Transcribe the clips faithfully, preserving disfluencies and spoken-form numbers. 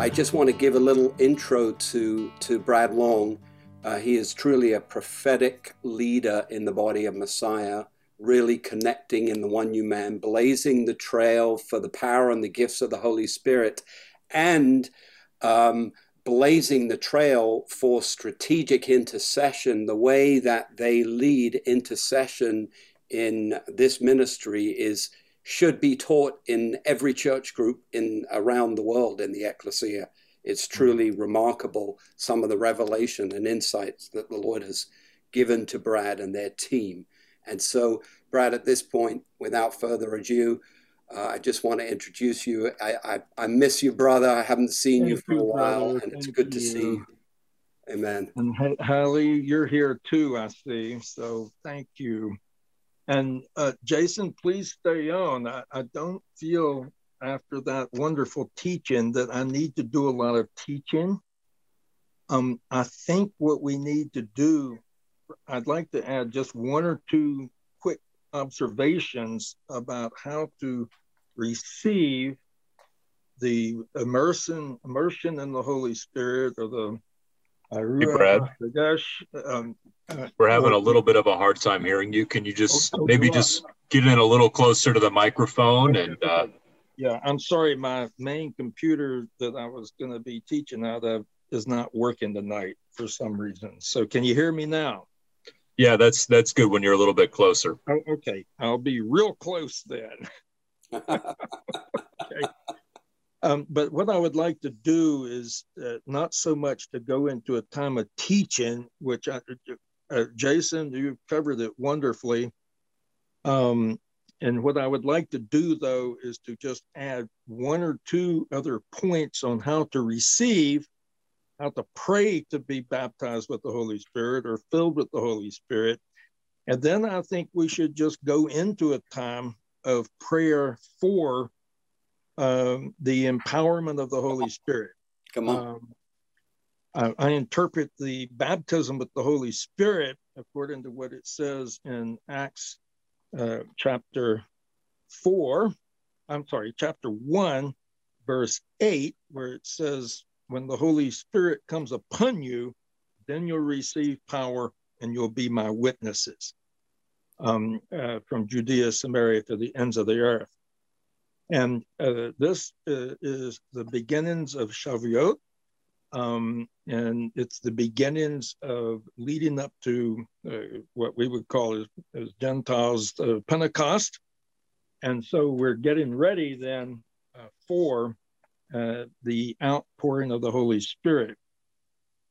I just want to give a little intro to, to Brad Long. Uh, he is truly a prophetic leader in the body of Messiah, really connecting in the one new man, blazing the trail for the power and the gifts of the Holy Spirit, and um, blazing the trail for strategic intercession, the way that they lead intercession in this ministry is should be taught in every church group in around the world in the ecclesia. It's truly remarkable, some of the revelation and insights that the Lord has given to Brad and their team. And so, Brad, at this point, without further ado, uh, I just want to introduce you. I, I, I miss you, brother. I haven't seen Thank you for you, a while, brother. And it's Thank good to you. see you. Amen. And Hallie, you're here too, I see. So thank you. And uh, Jason, please stay on. I, I don't feel after that wonderful teaching that I need to do a lot of teaching. Um, I think what we need to do, I'd like to add just one or two quick observations about how to receive the immersion, immersion in the Holy Spirit or the Ruach HaKodesh. Um, uh, We're having a little bit of a hard time hearing you. Can you just okay, maybe just get in a little closer to the microphone? And uh, yeah, I'm sorry, my main computer that I was going to be teaching out of is not working tonight for some reason. So can you hear me now? Yeah, that's that's good when you're a little bit closer. Oh, okay, I'll be real close then. Okay. Um, but what I would like to do is uh, not so much to go into a time of teaching, which I, uh, Jason, you covered it wonderfully. Um, and what I would like to do, though, is to just add one or two other points on how to receive how to pray to be baptized with the Holy Spirit or filled with the Holy Spirit. And then I think we should just go into a time of prayer for um, the empowerment of the Holy Spirit. Come on. Um, I, I interpret the baptism with the Holy Spirit according to what it says in Acts uh, chapter four, I'm sorry, chapter one, verse eight, where it says, when the Holy Spirit comes upon you, then you'll receive power and you'll be my witnesses um, uh, from Judea, Samaria to the ends of the earth. And uh, this uh, is the beginnings of Shavuot. Um, and it's the beginnings of leading up to uh, what we would call as, as Gentiles uh, Pentecost. And so we're getting ready then uh, for Uh, the outpouring of the Holy Spirit.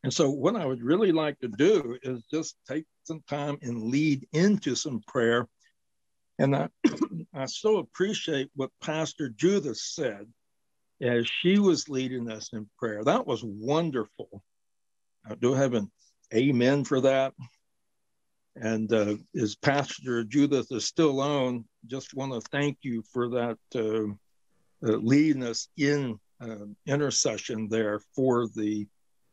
And so what I would really like to do is just take some time and lead into some prayer. And I, I so appreciate what Pastor Judith said as she was leading us in prayer. That was wonderful. I do have an amen for that. And uh, as Pastor Judith is still on, just want to thank you for that uh, uh, leading us in Uh, intercession there for the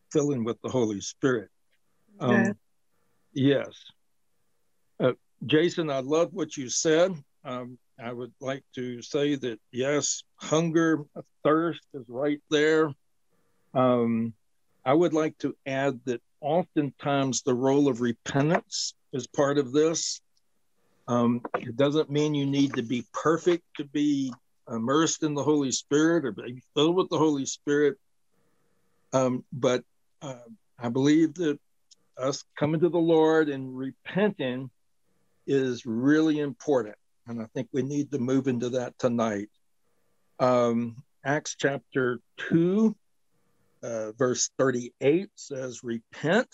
filling with the Holy Spirit. Um, okay. Yes. Uh, Jason, I love what you said. Um, I would like to say that, yes, hunger, thirst is right there. Um, I would like to add that oftentimes the role of repentance is part of this. Um, it doesn't mean you need to be perfect to be immersed in the Holy Spirit or be filled with the Holy Spirit. Um, but uh, I believe that us coming to the Lord and repenting is really important. And I think we need to move into that tonight. Um, Acts chapter two, uh, verse thirty-eight says, repent,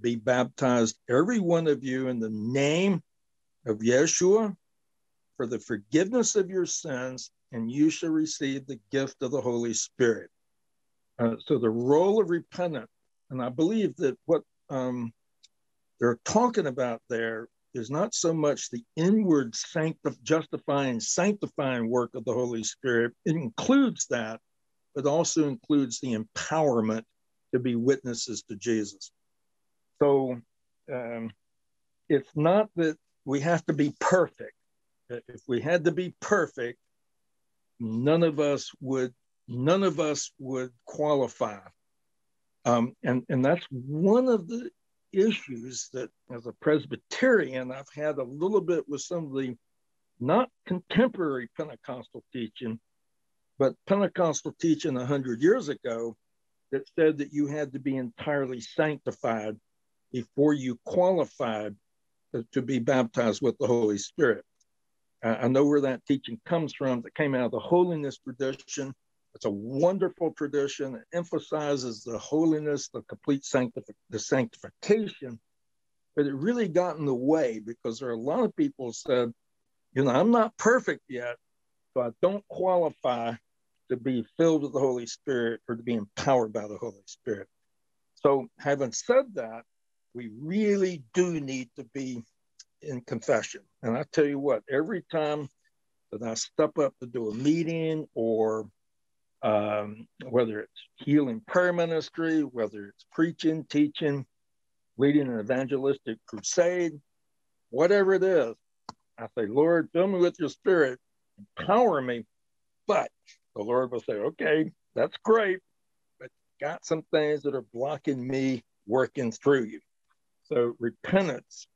be baptized every one of you in the name of Yeshua, for the forgiveness of your sins, and you shall receive the gift of the Holy Spirit. Uh, so the role of repentance, and I believe that what um, they're talking about there is not so much the inward sanctif- justifying, sanctifying work of the Holy Spirit. It includes that, but also includes the empowerment to be witnesses to Jesus. So um, it's not that we have to be perfect. If we had to be perfect, none of us would none of us would qualify. Um, and, and that's one of the issues that, as a Presbyterian, I've had a little bit with some of the not contemporary Pentecostal teaching, but Pentecostal teaching a hundred years ago that said that you had to be entirely sanctified before you qualified to, to be baptized with the Holy Spirit. Uh, I know where that teaching comes from. That came out of the holiness tradition. It's a wonderful tradition. It emphasizes the holiness, the complete sanctifi- the sanctification, but it really got in the way because there are a lot of people who said, you know, I'm not perfect yet, so I don't qualify to be filled with the Holy Spirit or to be empowered by the Holy Spirit. So having said that, we really do need to be in confession. And I tell you what, every time that I step up to do a meeting or um, whether it's healing prayer ministry, whether it's preaching, teaching, leading an evangelistic crusade, whatever it is, I say, Lord, fill me with your Spirit, empower me. But the Lord will say, okay, that's great, but you've got some things that are blocking me working through you. So repentance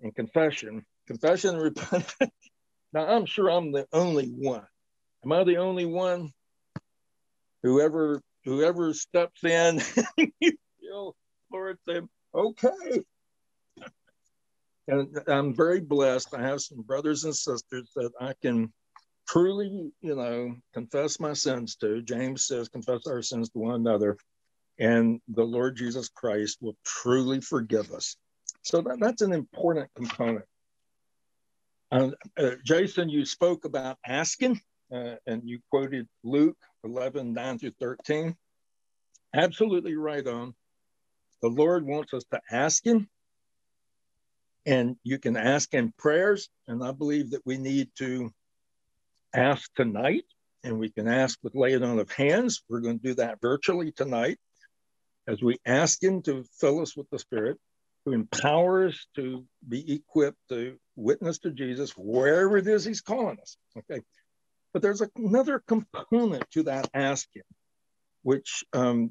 and confession, confession and repentance. Now, I'm sure I'm the only one. Am I the only one? Whoever whoever steps in, you feel, Lord, say, okay. And I'm very blessed. I have some brothers and sisters that I can truly, you know, confess my sins to. James says, confess our sins to one another, and the Lord Jesus Christ will truly forgive us. So that, that's an important component. Uh, uh, Jason, you spoke about asking, uh, and you quoted Luke eleven, nine through thirteen. Absolutely right on. The Lord wants us to ask him. And you can ask in prayers, and I believe that we need to ask tonight, and we can ask with laying on of hands. We're going to do that virtually tonight as we ask him to fill us with the Spirit, to empower us to be equipped to witness to Jesus wherever it is he's calling us, okay? But there's another component to that asking, which, um,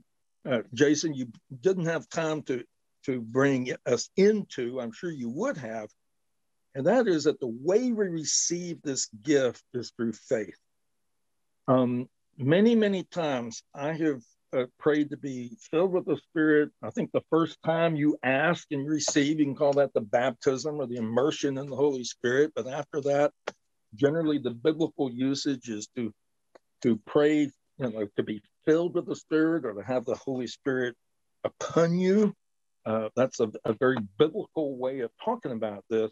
uh, Jason, you didn't have time to to bring us into, I'm sure you would have, and that is that the way we receive this gift is through faith. Um, many, many times I have uh, prayed to be filled with the Spirit. I think the first time you ask and receive, you can call that the baptism or the immersion in the Holy Spirit. But after that, generally the biblical usage is to, to pray, you know, to be filled with the Spirit or to have the Holy Spirit upon you. Uh, that's a, a very biblical way of talking about this.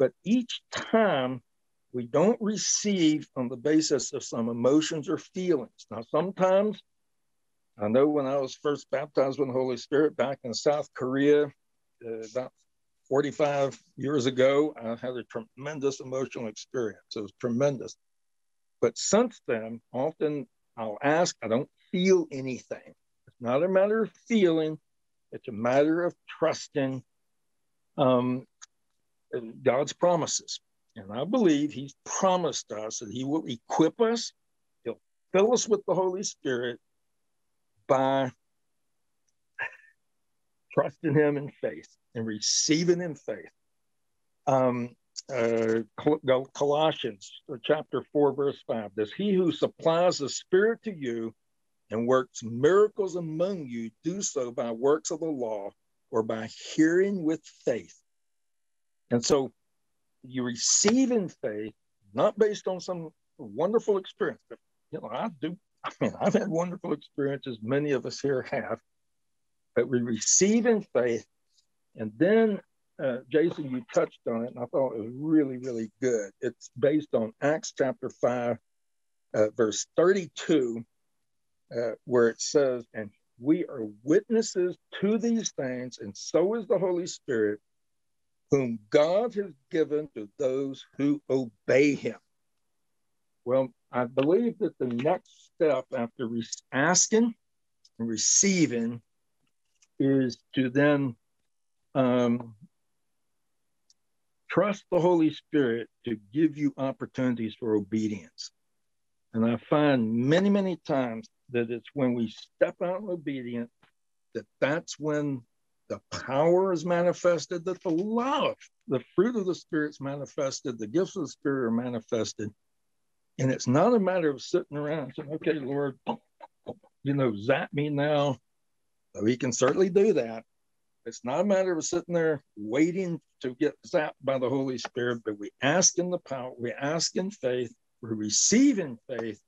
But each time we don't receive on the basis of some emotions or feelings. Now, sometimes I know when I was first baptized with the Holy Spirit back in South Korea, uh, about forty-five years ago, I had a tremendous emotional experience. It was tremendous. But since then, often I'll ask, I don't feel anything. It's not a matter of feeling. It's a matter of trusting um, God's promises. And I believe he's promised us that he will equip us. He'll fill us with the Holy Spirit by trusting him in faith and receiving in faith. Um, uh, Col- Colossians chapter four, verse five, does he who supplies the Spirit to you and works miracles among you, do so by works of the law or by hearing with faith. And so you receive in faith, not based on some wonderful experience. But, you know, I do, I mean, I've had wonderful experiences, many of us here have, but we receive in faith. And then, uh, Jason, you touched on it, and I thought it was really, really good. It's based on Acts chapter five, uh, verse thirty-two, Uh, where it says, and we are witnesses to these things, and so is the Holy Spirit, whom God has given to those who obey him. Well, I believe that the next step after re- asking and receiving is to then um, trust the Holy Spirit to give you opportunities for obedience. And I find many, many times that it's when we step out in obedience that that's when the power is manifested, that the love, the fruit of the Spirit's manifested, the gifts of the Spirit are manifested. And it's not a matter of sitting around saying, okay, Lord, you know, zap me now. So he can certainly do that. It's not a matter of sitting there waiting to get zapped by the Holy Spirit, but we ask in the power, we ask in faith, we receive in faith,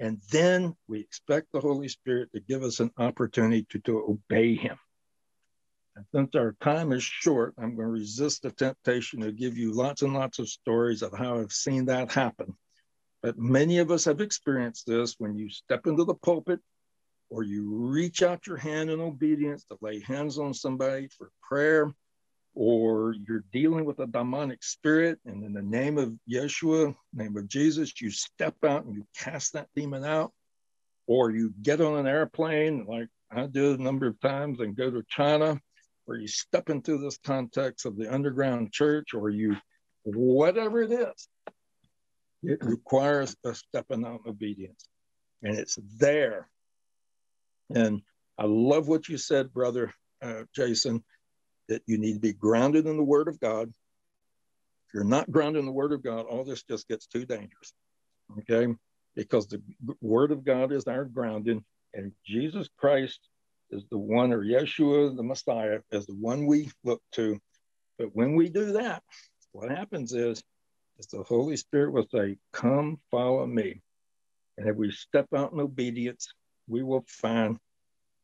and then we expect the Holy Spirit to give us an opportunity to, to obey him. And since our time is short, I'm going to resist the temptation to give you lots and lots of stories of how I've seen that happen. But many of us have experienced this when you step into the pulpit or you reach out your hand in obedience to lay hands on somebody for prayer, or you're dealing with a demonic spirit, and in the name of Yeshua, name of Jesus, you step out and you cast that demon out, or you get on an airplane like I did a number of times and go to China, or you step into this context of the underground church, or you, whatever it is, it requires a stepping out in obedience, and it's there. And I love what you said, Brother uh, Jason, that you need to be grounded in the Word of God. If you're not grounded in the Word of God, all this just gets too dangerous, okay? Because the Word of God is our grounding, and Jesus Christ is the one, or Yeshua, the Messiah, is the one we look to. But when we do that, what happens is, is the Holy Spirit will say, come follow me. And if we step out in obedience, we will find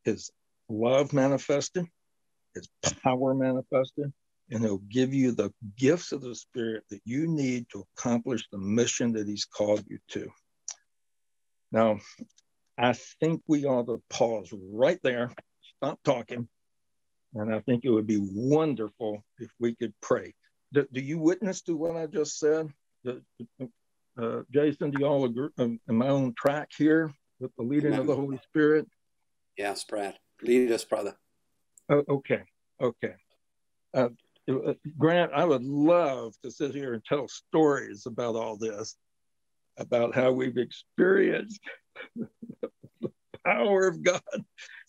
his love manifested, his power manifested, and he'll give you the gifts of the Spirit that you need to accomplish the mission that he's called you to. Now, I think we ought to pause right there, stop talking, and I think it would be wonderful if we could pray. Do, do you witness to what I just said? Do, uh, Jason, do you all agree? Am I on track here with the leading of the Holy Spirit? Yes, Brad. Lead us, brother. Oh, okay, okay. Uh, Grant, I would love to sit here and tell stories about all this, about how we've experienced the power of God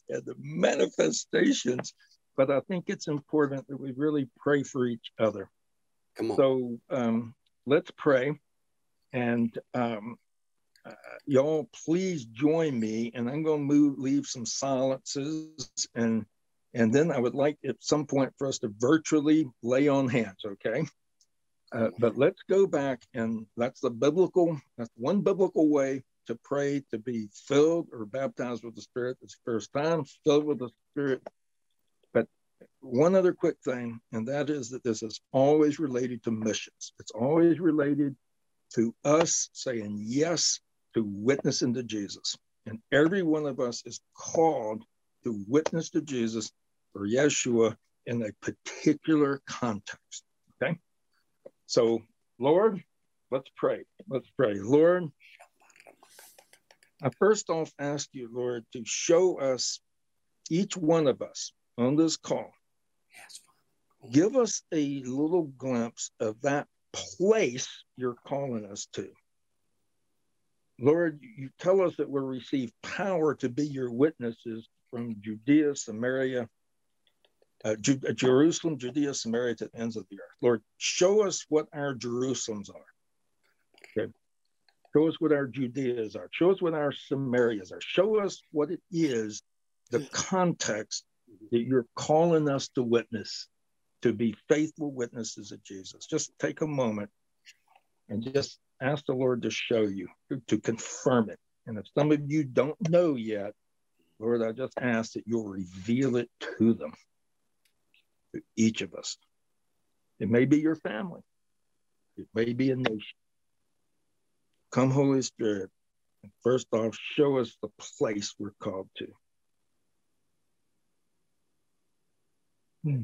and the manifestations, but I think it's important that we really pray for each other. Come on. So um, let's pray, and um, Uh, y'all, please join me, and I'm going to move, leave some silences, and and then I would like at some point for us to virtually lay on hands, okay? Uh, but let's go back, and that's the biblical, that's one biblical way to pray, to be filled or baptized with the Spirit. It's the first time, filled with the Spirit. But one other quick thing, and that is that this is always related to missions. It's always related to us saying yes to witnessing to Jesus. And every one of us is called to witness to Jesus or Yeshua in a particular context, okay? So, Lord, let's pray. Let's pray. Lord, I first off ask you, Lord, to show us, each one of us on this call, yes, give us a little glimpse of that place you're calling us to. Lord, you tell us that we'll receive power to be your witnesses from Judea, Samaria, uh, Ju Jerusalem, Judea, Samaria, to the ends of the earth. Lord, show us what our Jerusalems are. Okay. Show us what our Judeas are. Show us what our Samarias are. Show us what it is, the context that you're calling us to witness, to be faithful witnesses of Jesus. Just take a moment and just ask the Lord to show you, to, to confirm it. And if some of you don't know yet, Lord, I just ask that you'll reveal it to them, to each of us. It may be your family. It may be a nation. Come, Holy Spirit, and first off, show us the place we're called to. Hmm.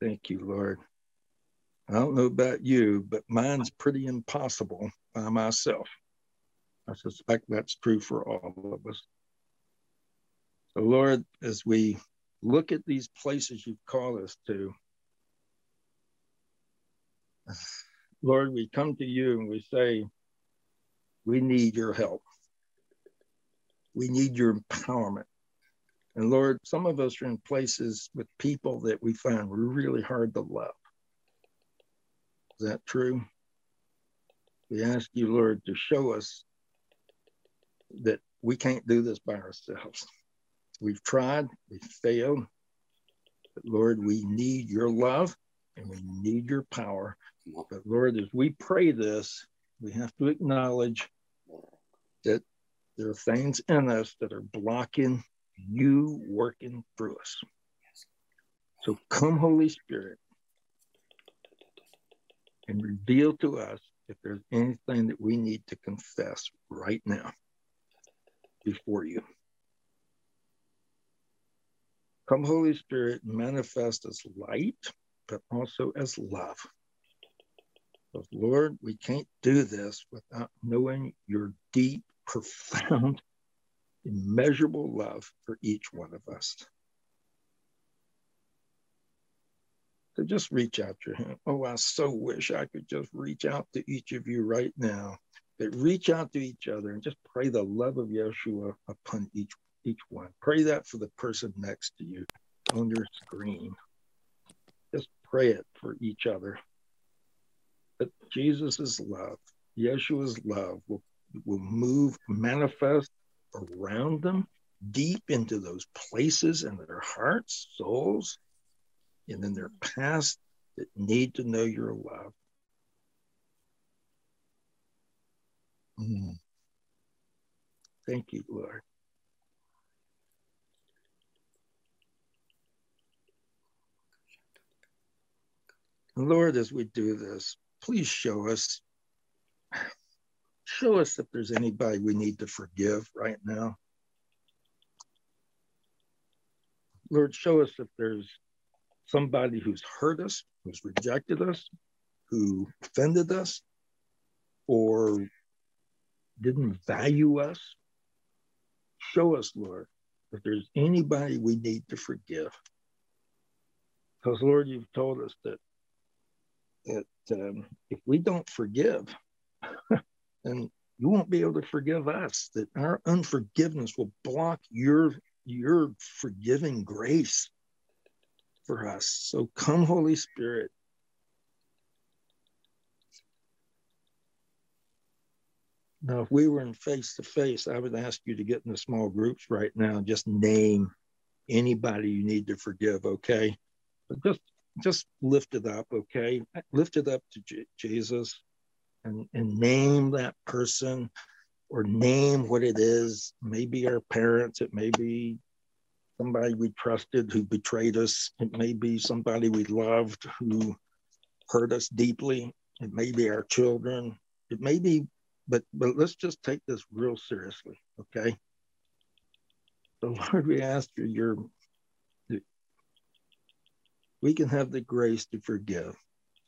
Thank you, Lord. I don't know about you, but mine's pretty impossible by myself. I suspect that's true for all of us. So, Lord, as we look at these places you call us to, Lord, we come to you and we say, we need your help. We need your empowerment. And Lord, some of us are in places with people that we find really hard to love. Is that true? We ask you, Lord, to show us that we can't do this by ourselves. We've tried, we've failed. But Lord, we need your love and we need your power. But Lord, as we pray this, we have to acknowledge that there are things in us that are blocking you working through us. So come, Holy Spirit, and reveal to us if there's anything that we need to confess right now before you. Come, Holy Spirit, manifest as light, but also as love. But Lord, we can't do this without knowing your deep, profound, immeasurable love for each one of us. So just reach out your hand. Oh, I so wish I could just reach out to each of you right now. But reach out to each other and just pray the love of Yeshua upon each, each one. Pray that for the person next to you on your screen. Just pray it for each other. That Jesus' love, Yeshua's love will, will move, manifest around them, deep into those places in their hearts, souls, and in their past that need to know your love. Mm. Thank you, Lord. And Lord, as we do this, please show us, show us if there's anybody we need to forgive right now. Lord, show us if there's somebody who's hurt us, who's rejected us, who offended us, or didn't value us. Show us, Lord, if there's anybody we need to forgive. Because, Lord, you've told us that that um, if we don't forgive, then you won't be able to forgive us, that our unforgiveness will block your, your forgiving grace for us. So come, Holy Spirit. Now, if we were in face-to-face, I would ask you to get in the small groups right now and just name anybody you need to forgive, okay? But just, just lift it up, okay? Lift it up to J- Jesus and, and name that person or name what it is. Maybe our parents. It may be somebody we trusted who betrayed us. It may be somebody we loved who hurt us deeply. It may be our children. It may be But, but let's just take this real seriously, okay? So Lord, we ask you, your, we can have the grace to forgive,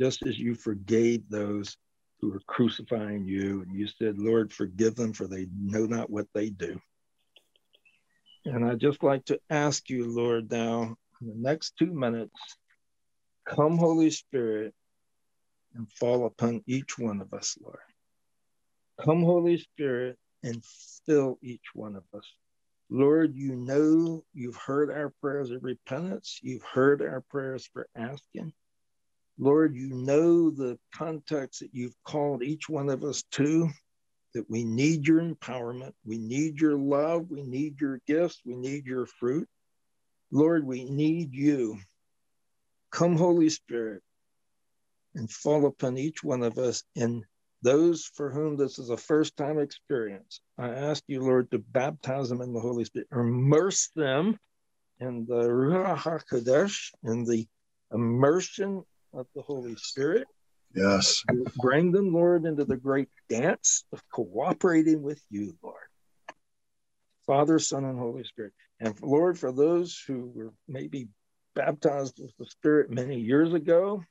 just as you forgave those who were crucifying you. And you said, Lord, forgive them, for they know not what they do. And I'd just like to ask you, Lord, now, in the next two minutes, come, Holy Spirit, and fall upon each one of us, Lord. Come, Holy Spirit, and fill each one of us. Lord, you know you've heard our prayers of repentance. You've heard our prayers for asking. Lord, you know the context that you've called each one of us to, that we need your empowerment. We need your love. We need your gifts. We need your fruit. Lord, we need you. Come, Holy Spirit, and fall upon each one of us in those for whom this is a first-time experience, I ask you, Lord, to baptize them in the Holy Spirit, immerse them in the Ruach HaKodesh, in the immersion of the Holy Spirit. Yes. Bring them, Lord, into the great dance of cooperating with you, Lord. Father, Son, and Holy Spirit. And Lord, for those who were maybe baptized with the Spirit many years ago,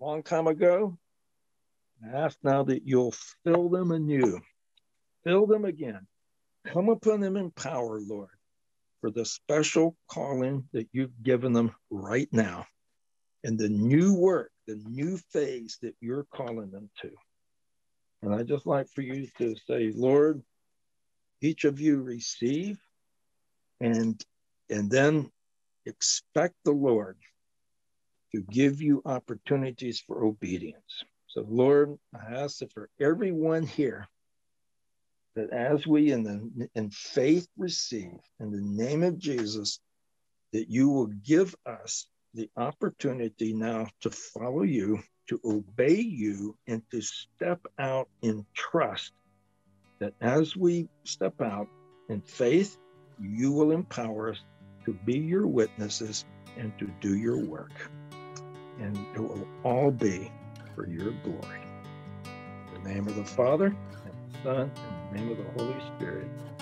long time ago, I ask now that you'll fill them anew, fill them again. Come upon them in power, Lord, for the special calling that you've given them right now. and the new work, the new phase that you're calling them to. And I'd just like for you to say, Lord, each of you receive, and, and then expect the Lord to give you opportunities for obedience. So, Lord, I ask that for everyone here, that as we in, the, in faith receive, in the name of Jesus, that you will give us the opportunity now to follow you, to obey you, and to step out in trust, that as we step out in faith, you will empower us to be your witnesses and to do your work. And it will all be for your glory. In the name of the Father, and the Son, and the name of the Holy Spirit.